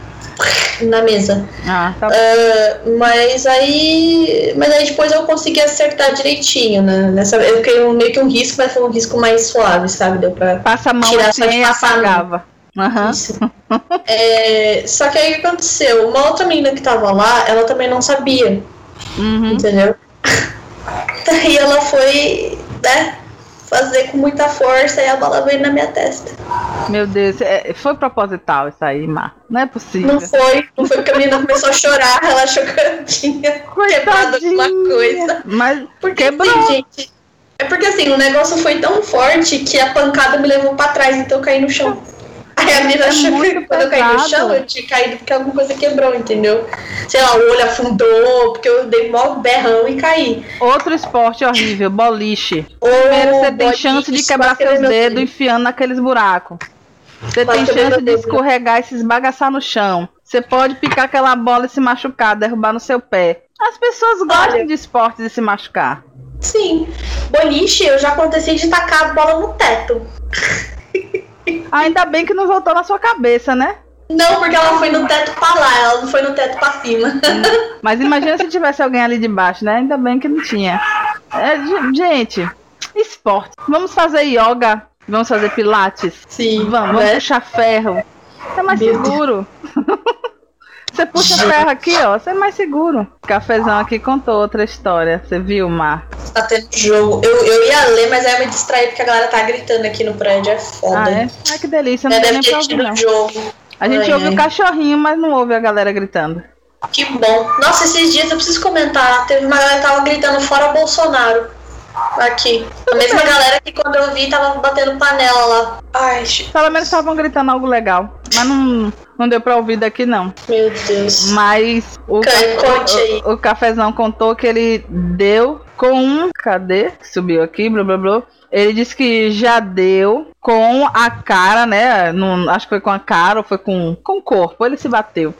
Na mesa. Tá bom. Mas aí depois eu consegui acertar direitinho, né? Eu fiquei meio que um risco, mas foi um risco mais suave, sabe? Deu pra passa a mão tirar assim, só de passar. Uhum. Só que aí o que aconteceu? Uma outra menina que tava lá, ela também não sabia. Uhum. Entendeu? Daí ela foi, né? Fazer com muita força e a bola veio na minha testa. Meu Deus, foi proposital isso aí, Má? Não é possível. Não foi porque a menina começou a chorar, ela achou que eu tinha quebrado alguma coisa. Mas porque assim, gente, porque assim, o negócio foi tão forte que a pancada me levou pra trás, então eu caí no chão. Aí a menina achou que quando eu caí no chão, eu tinha caído porque alguma coisa quebrou, entendeu? Sei lá, o olho afundou, porque eu dei mó berrão e caí. Outro esporte horrível, boliche. Primeiro você tem chance de quebrar seus dedos enfiando naqueles buracos. Você tem chance de escorregar e se esbagaçar no chão. Você pode picar aquela bola e se machucar, derrubar no seu pé. As pessoas gostam de esportes e se machucar. Sim. Boliche, eu já aconteci de tacar a bola no teto. Ainda bem que não voltou na sua cabeça, né? Não, porque ela foi no teto pra lá, ela não foi no teto pra cima. Mas imagina se tivesse alguém ali de baixo, né? Ainda bem que não tinha. Gente, esporte. Vamos fazer yoga, vamos fazer pilates. Sim. Vamos puxar ferro. É mais seguro. Você puxa ferro aqui, ó, você é mais seguro. Cafezão aqui contou outra história. Você viu, Mar? Tá tendo jogo. Eu ia ler, mas aí eu me distraí porque a galera tá gritando aqui no prédio. É foda. Ai, que delícia. Não tem nem pra ouvir, não. Jogo. A gente ouve o cachorrinho, mas não ouve a galera gritando. Que bom. Nossa, esses dias eu preciso comentar. Teve uma galera que tava gritando fora Bolsonaro. Aqui. A mesma galera que quando eu vi tava batendo panela lá. Ai, pelo menos estavam gritando algo legal. Mas não deu pra ouvir daqui, não. Meu Deus. Mas o cafezão contou que ele deu com um... Cadê? Subiu aqui, blá, blá, blá. Ele disse que já deu com a cara, né? Acho que foi com a cara ou foi com o corpo. Ele se bateu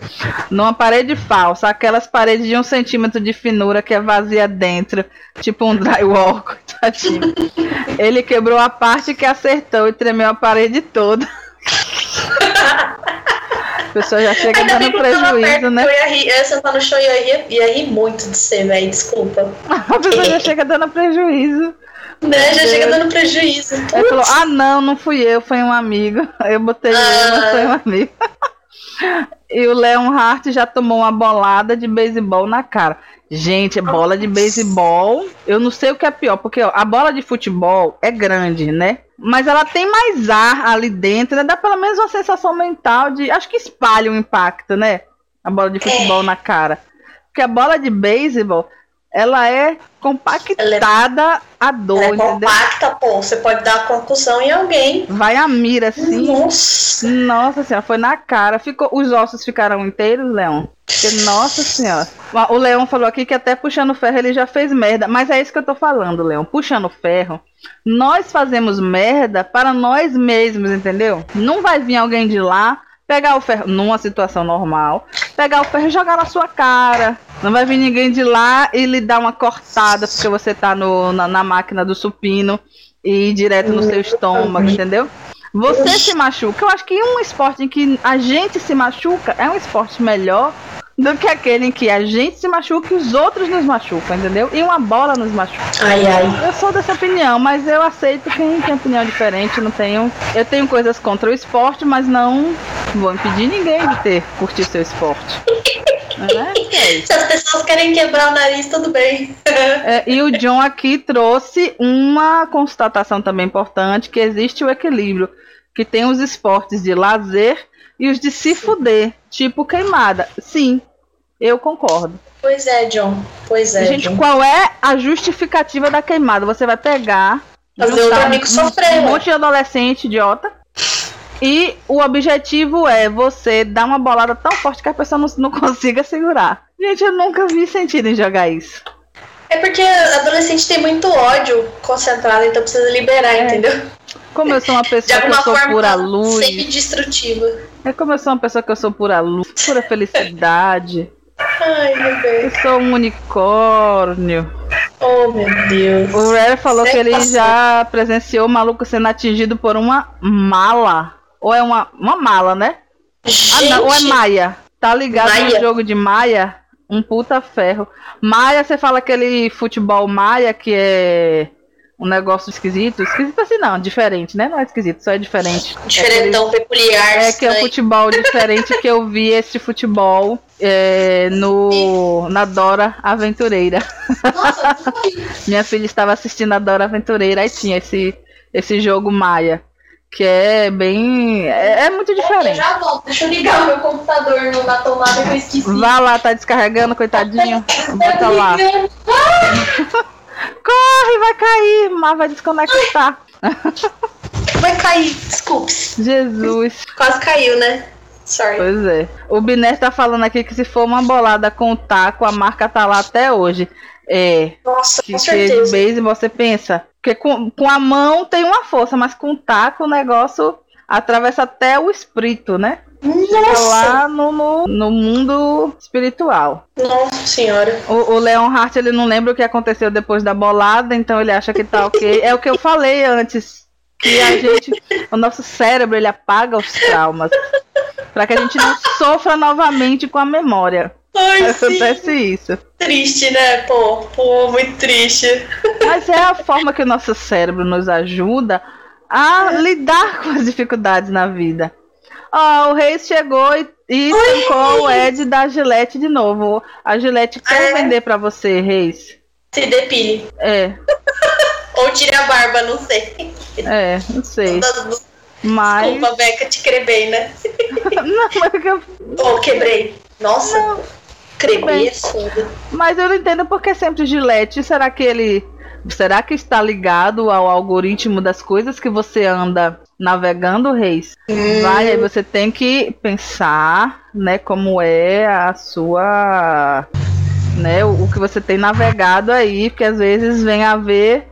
numa parede falsa. Aquelas paredes de 1 centímetro de finura que é vazia dentro. Tipo um drywall. Tadinho. Ele quebrou a parte que acertou e tremeu a parede toda. A pessoa já chega dando prejuízo, né? Eu ia sentar no show e eu ia rir muito de você, velho. Desculpa. A pessoa já chega dando prejuízo. Né? Já chega dando prejuízo. Ele falou, não fui eu, foi um amigo. Eu botei ele, mas foi um amigo. E o Leon Hart já tomou uma bolada de beisebol na cara. Gente, bola de beisebol, eu não sei o que é pior, porque ó, a bola de futebol é grande, né? Mas ela tem mais ar ali dentro, né? Dá pelo menos uma sensação mental de... Acho que espalha o impacto, né? A bola de futebol na cara. Porque a bola de beisebol... Ela é compactada a dor. Ela é compacta, pô. Você pode dar uma concussão em alguém. Vai a mira, assim. Nossa senhora, foi na cara. Os ossos ficaram inteiros, Leon? Porque, nossa senhora. O Leon falou aqui que até puxando ferro ele já fez merda. Mas é isso que eu tô falando, Leon. Puxando ferro, nós fazemos merda para nós mesmos, entendeu? Não vai vir alguém de lá... Pegar o ferro, numa situação normal, pegar o ferro e jogar na sua cara. Não vai vir ninguém de lá e lhe dar uma cortada, porque você tá na máquina do supino e ir direto no seu estômago, entendeu? Você se machuca. Eu acho que um esporte em que a gente se machuca é um esporte melhor do que aquele em que a gente se machuca e os outros nos machucam, entendeu? E uma bola nos machuca. Eu sou dessa opinião, mas eu aceito quem tem opinião diferente. Eu tenho coisas contra o esporte, mas não vou impedir ninguém de curtir seu esporte. Se as pessoas querem quebrar o nariz, tudo bem. E o John aqui trouxe uma constatação também importante, que existe o equilíbrio, que tem os esportes de lazer e os de se fuder, tipo queimada. Sim, eu concordo. Pois é, John. Pois é. Gente, John, qual é a justificativa da queimada? Você vai pegar. Fazer outro amigo sofrer. Um monte de adolescente idiota. E o objetivo é você dar uma bolada tão forte que a pessoa não consiga segurar. Gente, eu nunca vi sentido em jogar isso. É porque adolescente tem muito ódio concentrado, então precisa liberar, entendeu? Como eu sou uma pessoa que eu sou pura luz. Sempre destrutiva. É como eu sou uma pessoa que eu sou pura luz, pura felicidade. Ai, meu Deus. Eu sou um unicórnio. Oh, meu Deus. O Rare falou que ele já presenciou o maluco sendo atingido por uma mala. Ou é uma mala, né? Gente. Ah, não, ou é Maia. Tá ligado no jogo de Maia? Um puta ferro. Maia, você fala aquele futebol Maia que é um negócio esquisito. Esquisito assim não, diferente, né? Não é esquisito, só é diferente. Diferentão, peculiar. É que é um futebol diferente que eu vi esse futebol na Dora Aventureira. Nossa, minha filha estava assistindo a Dora Aventureira e tinha esse jogo Maia. Que é bem... É muito diferente. Eu já volto. Deixa eu ligar o meu computador na tomada que eu esqueci. Vá lá, tá descarregando, coitadinho. Bota lá. Corre, vai cair. Mas vai desconectar. Vai cair, desculpe. Jesus. Quase caiu, né? Sorry. Pois é. O Biner tá falando aqui que se for uma bolada com o taco, a marca tá lá até hoje. É. Nossa, com certeza. Base, você pensa... Porque com a mão tem uma força, mas com o taco o negócio atravessa até o espírito, né? Nossa. Lá no mundo espiritual. Nossa senhora. O Leon Hart, ele não lembra o que aconteceu depois da bolada, então ele acha que tá ok. É o que eu falei antes, que o nosso cérebro, ele apaga os traumas, pra que a gente não sofra novamente com a memória. Ai, acontece isso. Triste, né? Pô, muito triste. Mas é a forma que o nosso cérebro nos ajuda a lidar com as dificuldades na vida. Ó, o Reis chegou e trancou o Ed da Gillette de novo. A Gillette quer vender pra você, Reis. Se depile. É. Ou tire a barba, não sei. É, não sei. Mas... Desculpa, Beca, te crebei, né? Não, mas eu... Ou quebrei. Nossa, não. Mas eu não entendo porque sempre Gillette. Será que está ligado ao algoritmo das coisas que você anda navegando, Reis? Aí você tem que pensar, né, como é a sua, né, o que você tem navegado aí, porque às vezes vem a ver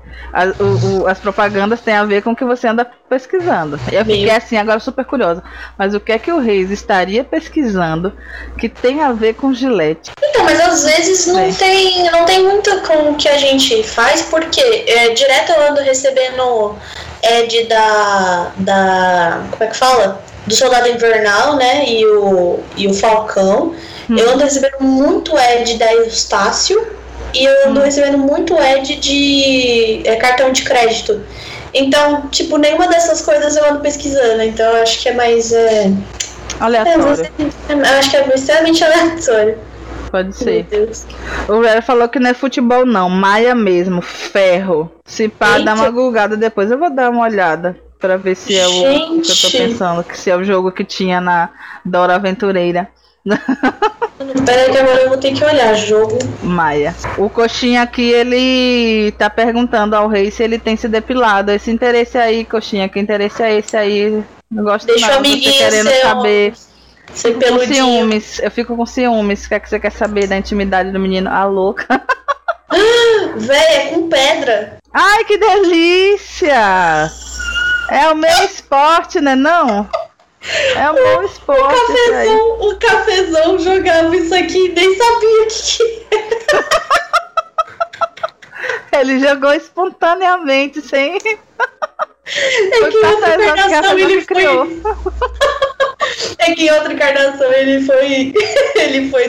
as propagandas têm a ver com o que você anda pesquisando. Eu fiquei assim agora super curiosa. Mas o que é que o Reis estaria pesquisando que tem a ver com Gillette? Então, mas às vezes não tem muito com o que a gente faz, porque direto eu ando recebendo Ed da como é que fala? Do Soldado Invernal, né? E o Falcão. Eu ando recebendo muito Ed da Eustácio. E eu ando recebendo muito ad de cartão de crédito. Então, tipo, nenhuma dessas coisas eu ando pesquisando. Então, eu acho que é mais... aleatório. Eu acho que é extremamente aleatório. Pode ser. O Vera falou que não é futebol, não. Maia mesmo. Ferro. Se pá, dá uma gulgada depois. Eu vou dar uma olhada pra ver se é o que eu tô pensando. Se é o jogo que tinha na Dora Aventureira. Peraí que agora eu vou ter que olhar jogo Maia. O Coxinha aqui, ele tá perguntando ao Rei se ele tem se depilado. Esse interesse aí, Coxinha, que interesse é esse aí? Não gosto de nada, você querendo saber. Eu fico com ciúmes. O que é que você quer saber da intimidade do menino? Ah, louca. Véia, com pedra. Ai, que delícia. É o meu esporte, né não? É um bom esporte. O cafezão jogava isso aqui e nem sabia o que era. Ele jogou espontaneamente, sem. É que em outra encarnação ele criou. É que em outra encarnação ele foi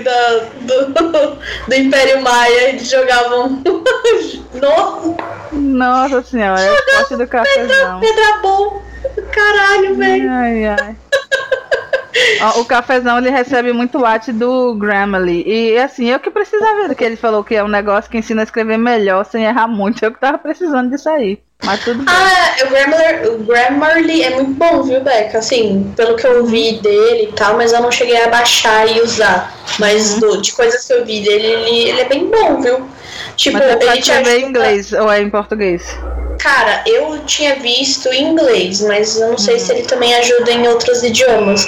do Império Maia. Eles jogavam. Nossa senhora, é o esporte do cafezão. Pedra bom. Caralho, velho. Ó, o cafezão, ele recebe muito arte do Grammarly. E assim, eu que precisava ver, que ele falou que é um negócio que ensina a escrever melhor sem errar muito. Eu que tava precisando disso aí. Mas tudo bem. Ah, o Grammarly é muito bom, viu, Beca? Assim, pelo que eu vi dele e tal, mas eu não cheguei a baixar e usar. Mas de coisas que eu vi dele, ele é bem bom, viu? Tipo, mas ele te ajuda... é em inglês ou é em português? Cara, eu tinha visto em inglês, mas eu não sei se ele também ajuda em outros idiomas.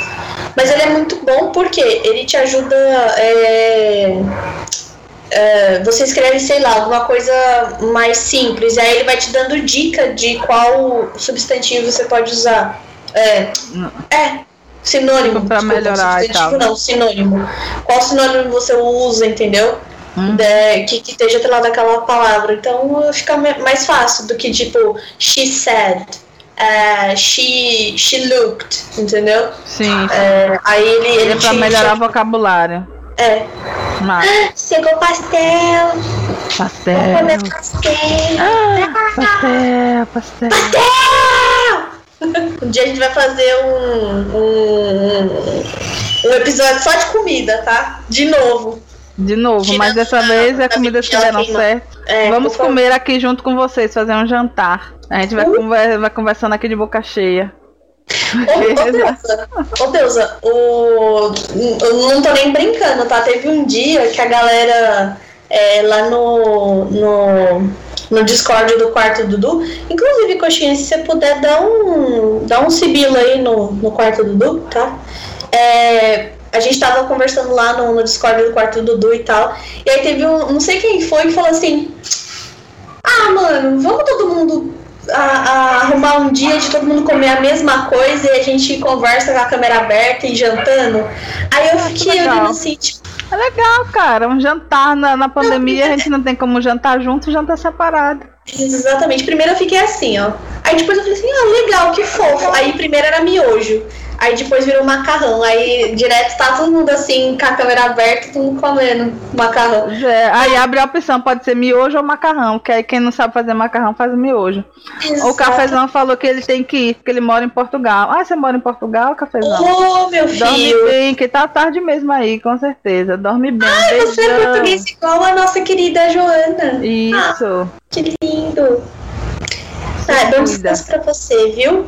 Mas ele é muito bom porque ele te ajuda... você escreve, sei lá, alguma coisa mais simples, aí ele vai te dando dica de qual substantivo você pode usar. Sinônimo. Pra melhorar e tal. Não, sinônimo. Qual sinônimo você usa, entendeu? Que esteja atrelado àquela palavra. Então fica mais fácil do que tipo she said, she looked, entendeu? Sim. Aí ele é pra melhorar o vocabulário. Chegou pastel. Vou comer pastel. Pastel. Um dia a gente vai fazer um episódio só de comida, tá? De novo, mas dessa vez é comidas que deram certo. Vamos comer aqui junto com vocês, fazer um jantar. A gente vai conversando aqui de boca cheia. Ô Deusa, eu não tô nem brincando, tá? Teve um dia que a galera lá no Discord do quarto Dudu, inclusive, Coxinha, se você puder dar um sibilo aí no quarto Dudu, tá? A gente tava conversando lá no Discord do quarto Dudu e tal. E aí teve um, não sei quem foi, que falou assim: ah, mano, vamos todo mundo arrumar um dia de todo mundo comer a mesma coisa e a gente conversa com a câmera aberta e jantando. Aí eu fiquei olhando assim, tipo... É legal, cara, um jantar na pandemia, a gente não tem como jantar junto, jantar separado. Exatamente, primeiro eu fiquei assim, ó. Aí depois eu falei assim, legal, que fofo. Aí primeiro era miojo, aí depois virou macarrão, aí direto tá todo mundo assim, com a câmera aberta, todo mundo comendo macarrão. Aí abre a opção, pode ser miojo ou macarrão, que aí quem não sabe fazer macarrão faz miojo. Exato. O Cafezão falou que ele tem que ir, porque ele mora em Portugal. Ah, você mora em Portugal, Cafezão? Meu filho! Dorme bem, que tá tarde mesmo aí, com certeza, dorme bem. Você é português igual a nossa querida Joana. Isso. Que lindo! Bom descanso pra você, viu?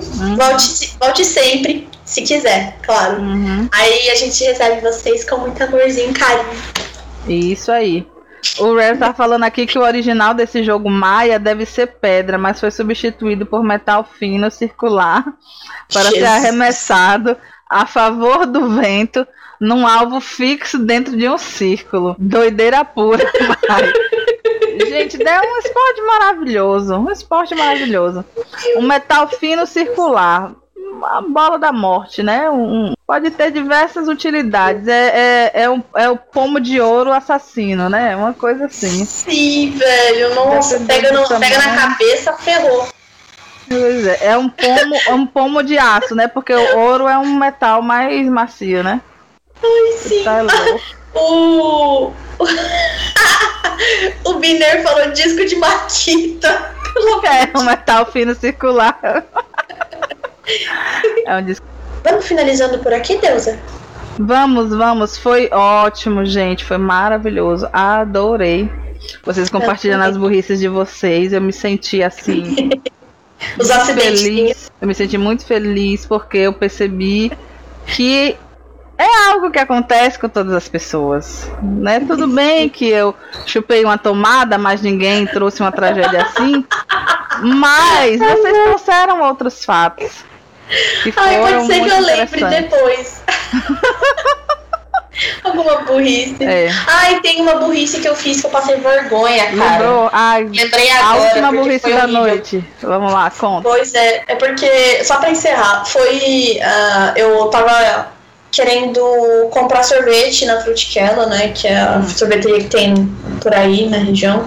Volte sempre, se quiser, claro. Aí a gente recebe vocês com muito amorzinho e carinho. Isso aí. O Rare tá falando aqui que o original desse jogo Maia deve ser pedra, mas foi substituído por metal fino circular para ser arremessado a favor do vento num alvo fixo dentro de um círculo. Doideira pura, Maia. Gente, é um esporte maravilhoso. Um metal fino circular. Uma bola da morte, né? Pode ter diversas utilidades. É o pomo de ouro assassino, né? Uma coisa assim. Sim, velho. Nossa, pega na cabeça, ferrou. Pois é. É um pomo de aço, né? Porque o ouro é um metal mais macio, né? Ai, sim. Tá louco. O Biner falou disco de maquita. Um metal fino circular. É um disco. Vamos finalizando por aqui, Deusa? Vamos. Foi ótimo, gente. Foi maravilhoso. Adorei. Vocês compartilhando as burrices de vocês. Eu me senti assim. Os acidentes. Feliz. Eu me senti muito feliz porque eu percebi que é algo que acontece com todas as pessoas, né? Tudo bem que eu chupei uma tomada, mas ninguém trouxe uma tragédia assim. Mas vocês trouxeram outros fatos. Pode ser que eu lembre depois. Alguma burrice. Tem uma burrice que eu fiz que eu passei vergonha, cara. Lembrou? Lembrei agora. A última burrice da noite. Vamos lá, conta. Pois é, porque, só pra encerrar, foi... eu tava querendo comprar sorvete na Frutiquela, né, que é a sorveteria que tem por aí na região,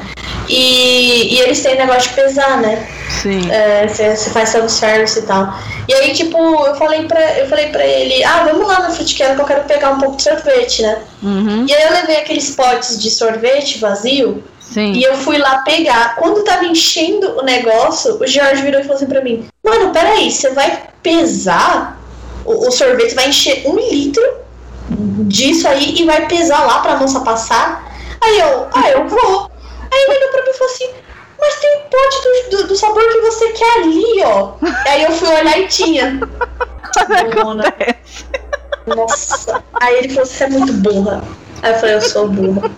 e eles têm negócio de pesar, né? Sim. Você faz self-service e tal. E aí, tipo, eu falei pra ele, vamos lá na Frutiquela que eu quero pegar um pouco de sorvete, né? E aí eu levei aqueles potes de sorvete vazio. Sim. E eu fui lá pegar. Quando tava enchendo o negócio, o Jorge virou e falou assim pra mim, mano, peraí, você vai pesar? O sorvete vai encher 1 litro disso aí e vai pesar lá pra moça passar. Aí eu vou. Aí ele olhou pra mim e falou assim, mas tem um pote do sabor que você quer ali, ó. Aí eu fui olhar e tinha. Nossa. Aí ele falou, você é muito burra. Aí eu falei, eu sou burra.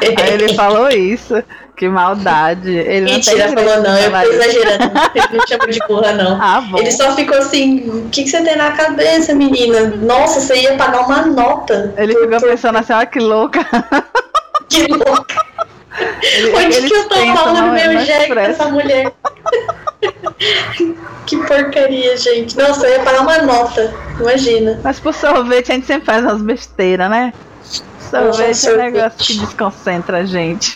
Aí ele falou isso. Que maldade. Ele mentira, não falou não, eu tô exagerando. Ele não chamou de burra, não. Ah, ele só ficou assim, o que você tem na cabeça, menina? Nossa, você ia pagar uma nota. Ele ficou pensando assim, olha que louca. Que louca. Onde que eu tô falando meu jeito com essa mulher? Que porcaria, gente. Nossa, eu ia pagar uma nota, imagina. Mas por sorvete a gente sempre faz umas besteiras, né? Sorvete é um negócio que desconcentra a gente.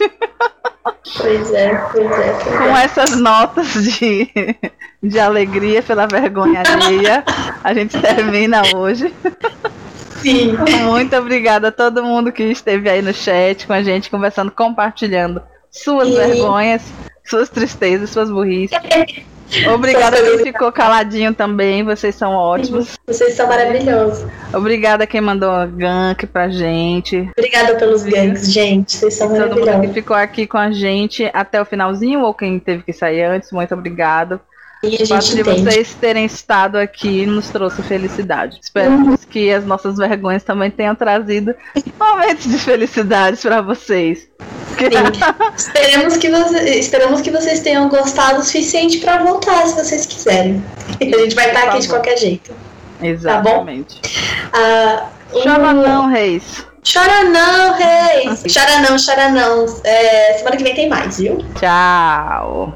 Pois é, pois é. Pois com é. Essas notas de alegria pela vergonha alheia, a gente termina hoje. Sim. Muito obrigada a todo mundo que esteve aí no chat com a gente, conversando, compartilhando suas vergonhas, suas tristezas, suas burrices. Obrigada a quem ficou caladinho também, vocês são ótimos. Vocês são maravilhosos. Obrigada a quem mandou gank pra gente. Obrigada pelos ganks, gente. Vocês são maravilhosos. Todo mundo que ficou aqui com a gente até o finalzinho, ou quem teve que sair antes, muito obrigado. E o fato de vocês terem estado aqui nos trouxe felicidade. Esperamos que as nossas vergonhas também tenham trazido momentos de felicidade para vocês. Esperamos que vocês tenham gostado o suficiente para voltar, se vocês quiserem. A gente vai estar aqui de qualquer jeito. Exatamente. Tá bom? Chora não, Reis. Chora não, Reis. Chora não, chora não. É, semana que vem tem mais, viu? Tchau.